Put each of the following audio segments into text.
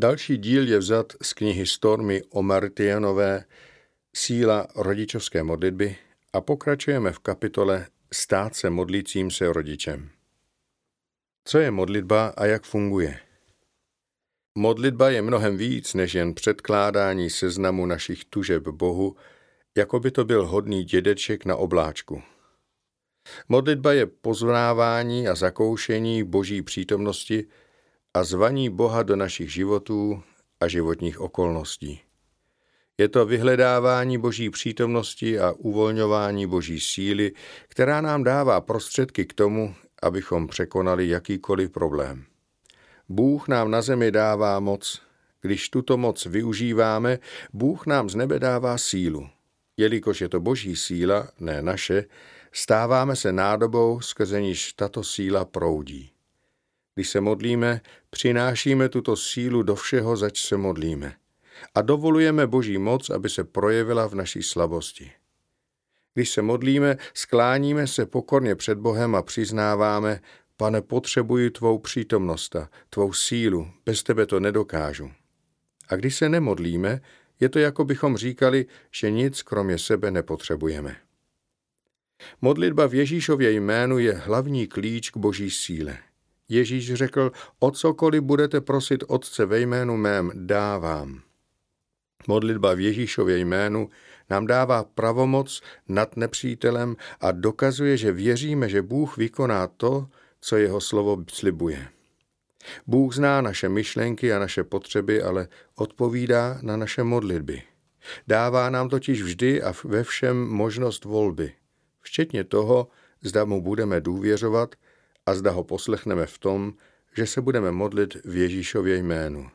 Další díl je vzat z knihy Stormie Omartianové Síla rodičovské modlitby a pokračujeme v kapitole Stát se modlícím se rodičem. Co je modlitba a jak funguje? Modlitba je mnohem víc než jen předkládání seznamu našich tužeb Bohu, jako by to byl hodný dědeček na obláčku. Modlitba je poznávání a zakoušení Boží přítomnosti a zvaní Boha do našich životů a životních okolností. Je to vyhledávání Boží přítomnosti a uvolňování Boží síly, která nám dává prostředky k tomu, abychom překonali jakýkoliv problém. Bůh nám na zemi dává moc. Když tuto moc využíváme, Bůh nám z nebe dává sílu. Jelikož je to Boží síla, ne naše, stáváme se nádobou, skrze níž tato síla proudí. Když se modlíme, přinášíme tuto sílu do všeho, zač se modlíme. A dovolujeme Boží moc, aby se projevila v naší slabosti. Když se modlíme, skláníme se pokorně před Bohem a přiznáváme: Pane, potřebuji tvou přítomnost a tvou sílu, bez tebe to nedokážu. A když se nemodlíme, je to, jako bychom říkali, že nic kromě sebe nepotřebujeme. Modlitba v Ježíšově jménu je hlavní klíč k Boží síle. Ježíš řekl: o cokoliv budete prosit Otce ve jménu mém, dávám. Modlitba v Ježíšově jménu nám dává pravomoc nad nepřítelem a dokazuje, že věříme, že Bůh vykoná to, co jeho slovo slibuje. Bůh zná naše myšlenky a naše potřeby, ale odpovídá na naše modlitby. Dává nám totiž vždy a ve všem možnost volby, včetně toho, zda mu budeme důvěřovat a zda ho poslechneme v tom, že se budeme modlit v Ježíšově jménu.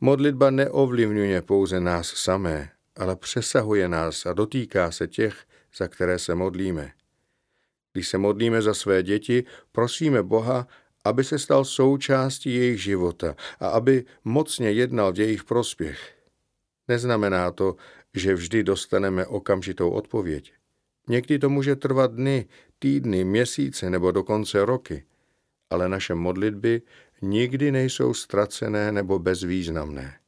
Modlitba neovlivňuje pouze nás samé, ale přesahuje nás a dotýká se těch, za které se modlíme. Když se modlíme za své děti, prosíme Boha, aby se stal součástí jejich života a aby mocně jednal v jejich prospěch. Neznamená to, že vždy dostaneme okamžitou odpověď. Někdy to může trvat dny, týdny, měsíce nebo dokonce roky, ale naše modlitby nikdy nejsou ztracené nebo bezvýznamné.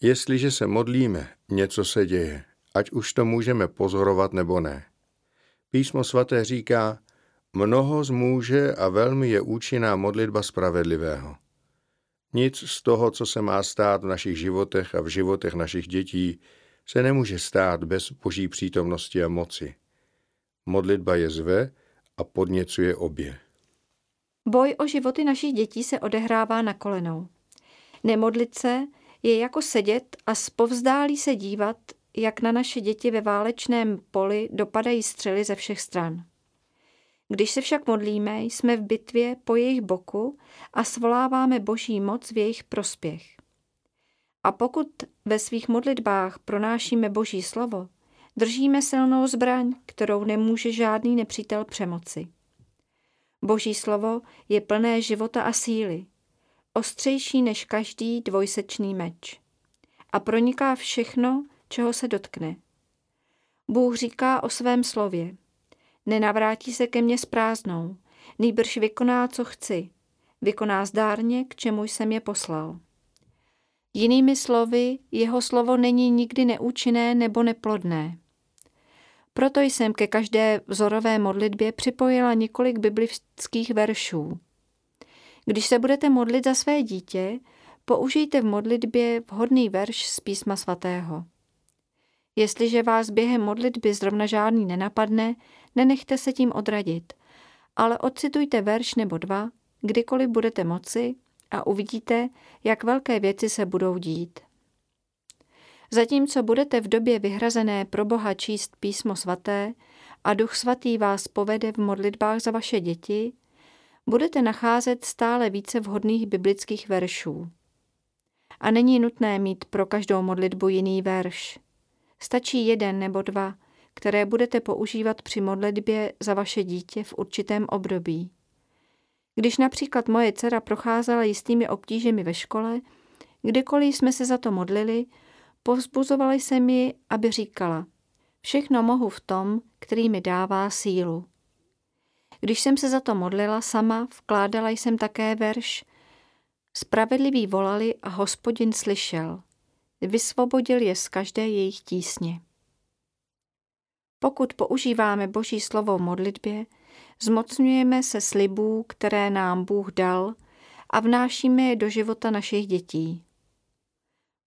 Jestliže se modlíme, něco se děje, ať už to můžeme pozorovat nebo ne. Písmo svaté říká: mnoho zmůže a velmi je účinná modlitba spravedlivého. Nic z toho, co se má stát v našich životech a v životech našich dětí, se nemůže stát bez Boží přítomnosti a moci. Modlitba je zve a podněcuje obě. Boj o životy našich dětí se odehrává na kolenou. Nemodlit se je jako sedět a zpovzdálí se dívat, jak na naše děti ve válečném poli dopadají střely ze všech stran. Když se však modlíme, jsme v bitvě po jejich boku a svoláváme Boží moc v jejich prospěch. A pokud ve svých modlitbách pronášíme Boží slovo, držíme silnou zbraň, kterou nemůže žádný nepřítel přemoci. Boží slovo je plné života a síly, ostřejší než každý dvojsečný meč a proniká všechno, čeho se dotkne. Bůh říká o svém slově: nenavrátí se ke mně s prázdnou, nýbrž vykoná, co chci, vykoná zdárně, k čemu jsem je poslal. Jinými slovy, jeho slovo není nikdy neúčinné nebo neplodné. Proto jsem ke každé vzorové modlitbě připojila několik biblických veršů. Když se budete modlit za své dítě, použijte v modlitbě vhodný verš z Písma svatého. Jestliže vás během modlitby zrovna žádný nenapadne, nenechte se tím odradit, ale odcitujte verš nebo dva, kdykoliv budete moci, a uvidíte, jak velké věci se budou dít. Zatímco budete v době vyhrazené pro Boha číst Písmo svaté a Duch svatý vás povede v modlitbách za vaše děti, budete nacházet stále více vhodných biblických veršů. A není nutné mít pro každou modlitbu jiný verš. Stačí jeden nebo dva, které budete používat při modlitbě za vaše dítě v určitém období. Když například moje dcera procházela jistými obtížemi ve škole, kdykoliv jsme se za to modlili, povzbuzovala jsem ji, aby říkala: všechno mohu v tom, který mi dává sílu. Když jsem se za to modlila sama, vkládala jsem také verš: Spravedliví volali a Hospodin slyšel. Vysvobodil je z každé jejich tísně. Pokud používáme Boží slovo v modlitbě, zmocňujeme se slibů, které nám Bůh dal, a vnášíme je do života našich dětí.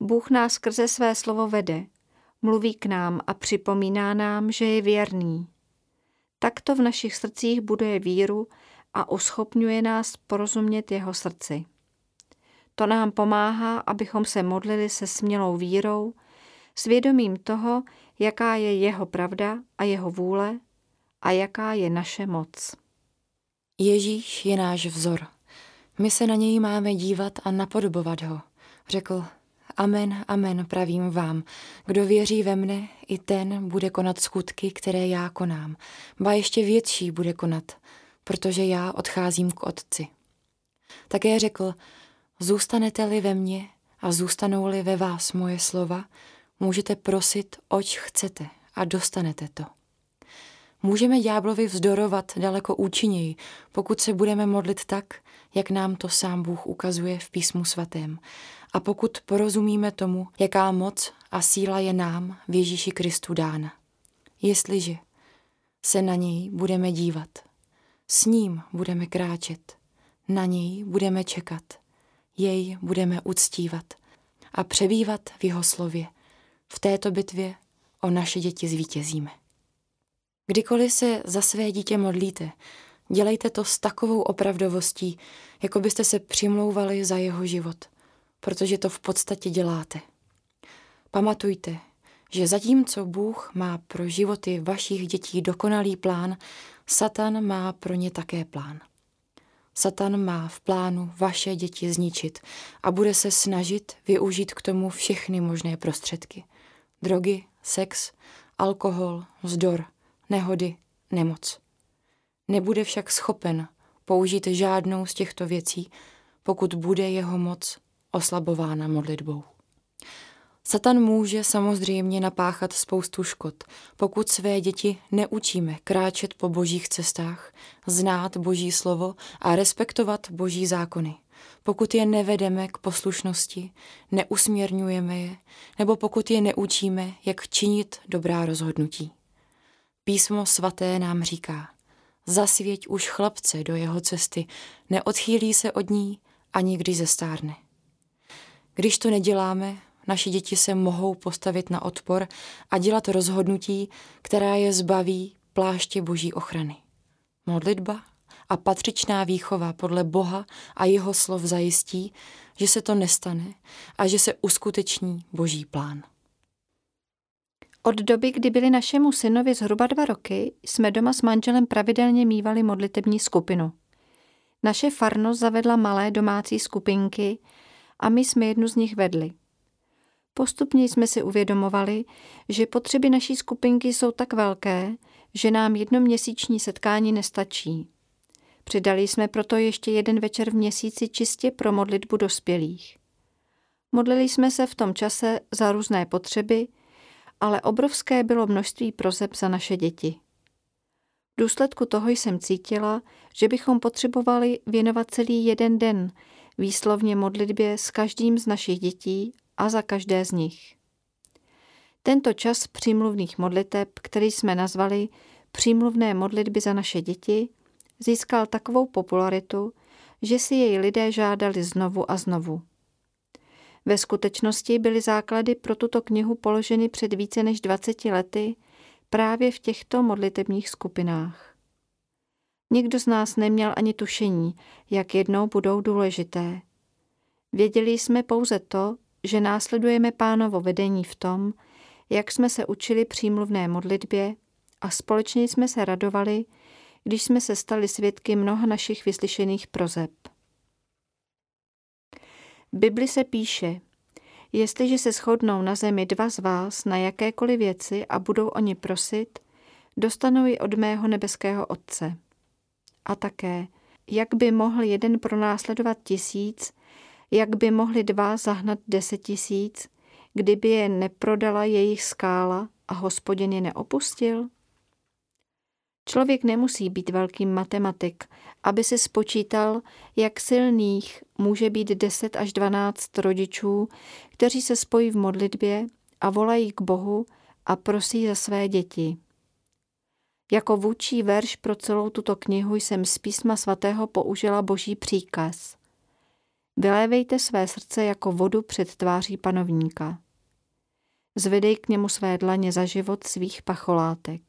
Bůh nás skrze své slovo vede, mluví k nám a připomíná nám, že je věrný. Takto v našich srdcích buduje víru a uschopňuje nás porozumět jeho srdci. To nám pomáhá, abychom se modlili se smělou vírou, svědomím toho, jaká je jeho pravda a jeho vůle a jaká je naše moc. Ježíš je náš vzor. My se na něj máme dívat a napodobovat ho. Řekl: Amen, amen, pravím vám. Kdo věří ve mne, i ten bude konat skutky, které já konám. Ba ještě větší bude konat, protože já odcházím k Otci. Také řekl: Zůstanete-li ve mně a zůstanou-li ve vás moje slova, můžete prosit, oč chcete, a dostanete to. Můžeme ďáblovi vzdorovat daleko účinněji, pokud se budeme modlit tak, jak nám to sám Bůh ukazuje v Písmu svatém. A pokud porozumíme tomu, jaká moc a síla je nám v Ježíši Kristu dána. Jestliže se na něj budeme dívat, s ním budeme kráčet, na něj budeme čekat, jej budeme uctívat a přebývat v jeho slově, v této bitvě o naše děti zvítězíme. Kdykoliv se za své dítě modlíte, dělejte to s takovou opravdovostí, jako byste se přimlouvali za jeho život, protože to v podstatě děláte. Pamatujte, že zatímco Bůh má pro životy vašich dětí dokonalý plán, Satan má pro ně také plán. Satan má v plánu vaše děti zničit a bude se snažit využít k tomu všechny možné prostředky. Drogy, sex, alkohol, vzdor, nehody, nemoc. Nebude však schopen použít žádnou z těchto věcí, pokud bude jeho moc oslabována modlitbou. Satan může samozřejmě napáchat spoustu škod, pokud své děti neučíme kráčet po božích cestách, znát boží slovo a respektovat boží zákony. Pokud je nevedeme k poslušnosti, neusměrňujeme je, nebo pokud je neučíme, jak činit dobrá rozhodnutí. Písmo svaté nám říká: Zasvěť už chlapce do jeho cesty, neodchýlí se od ní, ani když zestárne. Když to neděláme, naši děti se mohou postavit na odpor a dělat rozhodnutí, která je zbaví pláště boží ochrany. Modlitba a patřičná výchova podle Boha a jeho slov zajistí, že se to nestane a že se uskuteční boží plán. Od doby, kdy byli našemu synovi zhruba 2 roky, jsme doma s manželem pravidelně mívali modlitební skupinu. Naše farnost zavedla malé domácí skupinky a my jsme jednu z nich vedli. Postupně jsme si uvědomovali, že potřeby naší skupinky jsou tak velké, že nám jednoměsíční setkání nestačí. Přidali jsme proto ještě 1 večer v měsíci čistě pro modlitbu dospělých. Modlili jsme se v tom čase za různé potřeby, ale obrovské bylo množství proseb za naše děti. V důsledku toho jsem cítila, že bychom potřebovali věnovat celý 1 den výslovně modlitbě s každým z našich dětí a za každé z nich. Tento čas přímluvných modliteb, který jsme nazvali Přímluvné modlitby za naše děti, získal takovou popularitu, že si jej lidé žádali znovu a znovu. Ve skutečnosti byly základy pro tuto knihu položeny před více než 20 lety právě v těchto modlitebních skupinách. Nikdo z nás neměl ani tušení, jak jednou budou důležité. Věděli jsme pouze to, že následujeme Pánovo vedení v tom, jak jsme se učili přímluvné modlitbě a společně jsme se radovali, když jsme se stali svědky mnoha našich vyslyšených proseb. V Bibli se píše: Jestliže se shodnou na zemi 2 z vás na jakékoliv věci a budou oni prosit, dostanou ji od mého nebeského Otce. A také: Jak by mohl 1 pronásledovat 1000, jak by mohli 2 zahnat 10 000, kdyby je neprodala jejich skála a Hospodin je neopustil? Člověk nemusí být velký matematik, aby si spočítal, jak silných může být 10 až 12 rodičů, kteří se spojí v modlitbě a volají k Bohu a prosí za své děti. Jako vůdčí verš pro celou tuto knihu jsem z Písma svatého použila Boží příkaz. Vylévejte své srdce jako vodu před tváří panovníka. Zvedej k němu své dlaně za život svých pacholátek.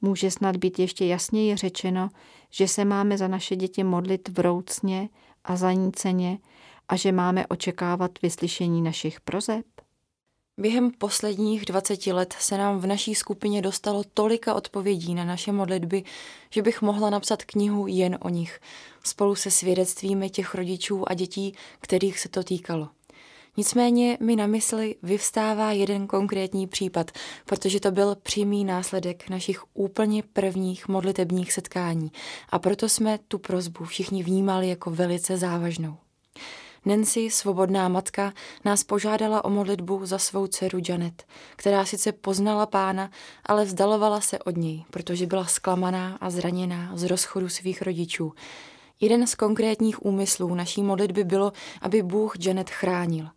Může snad být ještě jasněji řečeno, že se máme za naše děti modlit vroucně a zaníceně a že máme očekávat vyslyšení našich proseb? Během posledních 20 let se nám v naší skupině dostalo tolika odpovědí na naše modlitby, že bych mohla napsat knihu jen o nich, spolu se svědectvími těch rodičů a dětí, kterých se to týkalo. Nicméně mi na mysli vyvstává jeden konkrétní případ, protože to byl přímý následek našich úplně prvních modlitebních setkání a proto jsme tu prosbu všichni vnímali jako velice závažnou. Nancy, svobodná matka, nás požádala o modlitbu za svou dceru Janet, která sice poznala Pána, ale vzdalovala se od něj, protože byla zklamaná a zraněná z rozchodu svých rodičů. Jeden z konkrétních úmyslů naší modlitby bylo, aby Bůh Janet chránil.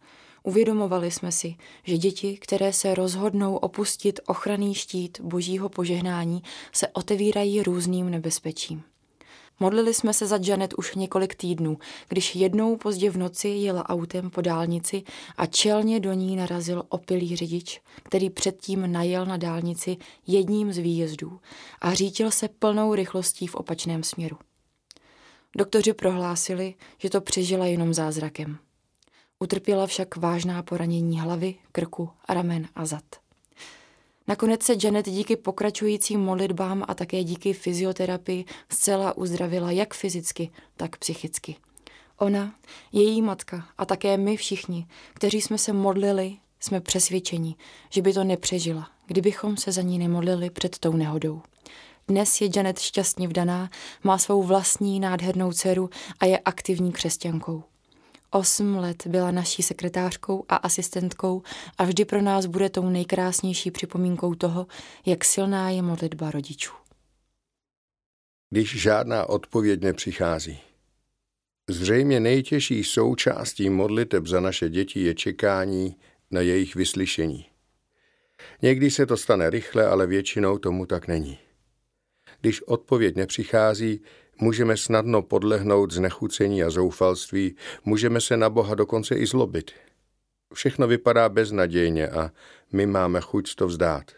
Uvědomovali jsme si, že děti, které se rozhodnou opustit ochranný štít Božího požehnání, se otevírají různým nebezpečím. Modlili jsme se za Janet už několik týdnů, když jednou pozdě v noci jela autem po dálnici a čelně do ní narazil opilý řidič, který předtím najel na dálnici jedním z výjezdů a řítil se plnou rychlostí v opačném směru. Doktoři prohlásili, že to přežila jenom zázrakem. Utrpěla však vážná poranění hlavy, krku, ramen a zad. Nakonec se Janet díky pokračujícím modlitbám a také díky fyzioterapii zcela uzdravila jak fyzicky, tak psychicky. Ona, její matka a také my všichni, kteří jsme se modlili, jsme přesvědčeni, že by to nepřežila, kdybychom se za ní nemodlili před tou nehodou. Dnes je Janet šťastně vdaná, má svou vlastní nádhernou dceru a je aktivní křesťankou. 8 let byla naší sekretářkou a asistentkou a vždy pro nás bude tou nejkrásnější připomínkou toho, jak silná je modlitba rodičů. Když žádná odpověď nepřichází. Zřejmě nejtěžší součástí modliteb za naše děti je čekání na jejich vyslyšení. Někdy se to stane rychle, ale většinou tomu tak není. Když odpověď nepřichází, můžeme snadno podlehnout znechucení a zoufalství, můžeme se na Boha dokonce i zlobit. Všechno vypadá beznadějně a my máme chuť to vzdát.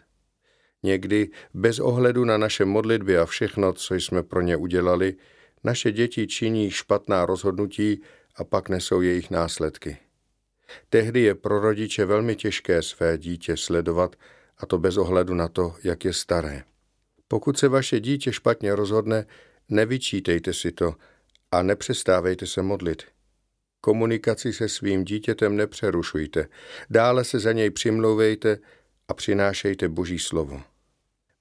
Někdy, bez ohledu na naše modlitby a všechno, co jsme pro ně udělali, naše děti činí špatná rozhodnutí a pak nesou jejich následky. Tehdy je pro rodiče velmi těžké své dítě sledovat, a to bez ohledu na to, jak je staré. Pokud se vaše dítě špatně rozhodne, nevyčítejte si to a nepřestávejte se modlit. Komunikaci se svým dítětem nepřerušujte, dále se za něj přimlouvejte a přinášejte Boží slovo.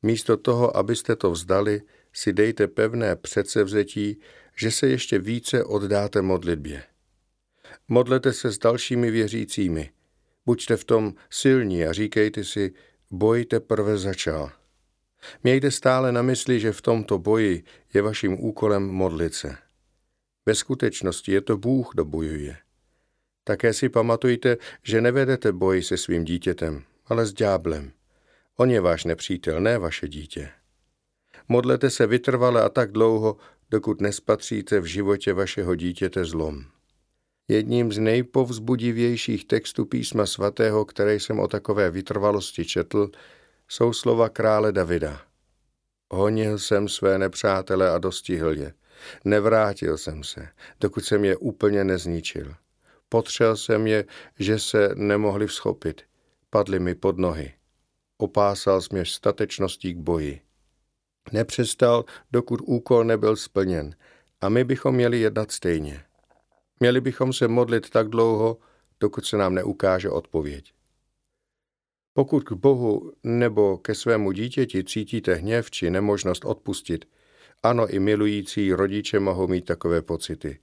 Místo toho, abyste to vzdali, si dejte pevné předsevzetí, že se ještě více oddáte modlitbě. Modlete se s dalšími věřícími, buďte v tom silní a říkejte si, boj teprve začal. Mějte stále na mysli, že v tomto boji je vaším úkolem modlit se. Ve skutečnosti je to Bůh, kdo bojuje. Také si pamatujte, že nevedete boj se svým dítětem, ale s ďáblem. On je váš nepřítel, ne vaše dítě. Modlete se vytrvale a tak dlouho, dokud nespatříte v životě vašeho dítěte zlom. Jedním z nejpovzbudivějších textů Písma svatého, které jsem o takové vytrvalosti četl, jsou slova krále Davida. Honil jsem své nepřátele a dostihl je. Nevrátil jsem se, dokud jsem je úplně nezničil. Potřel jsem je, že se nemohli vzchopit. Padli mi pod nohy. Opásal jsi mě statečností k boji. Nepřestal, dokud úkol nebyl splněn. A my bychom měli jednat stejně. Měli bychom se modlit tak dlouho, dokud se nám neukáže odpověď. Pokud k Bohu nebo ke svému dítěti cítíte hněv či nemožnost odpustit, ano, i milující rodiče mohou mít takové pocity.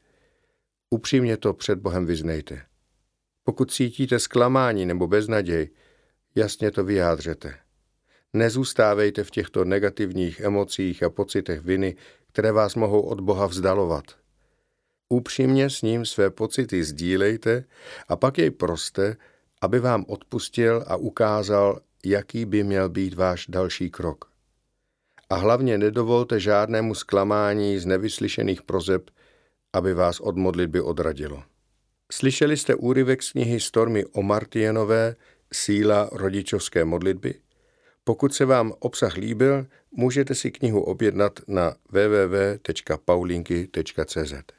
Upřímně to před Bohem vyznejte. Pokud cítíte zklamání nebo beznaděj, jasně to vyjádřete. Nezůstávejte v těchto negativních emocích a pocitech viny, které vás mohou od Boha vzdalovat. Upřímně s ním své pocity sdílejte a pak jej proste, aby vám odpustil a ukázal, jaký by měl být váš další krok. A hlavně nedovolte žádnému zklamání z nevyslyšených prozeb, aby vás od modlitby odradilo. Slyšeli jste úryvek z knihy Stormie Omartianové Síla rodičovské modlitby? Pokud se vám obsah líbil, můžete si knihu objednat na www.paulinky.cz.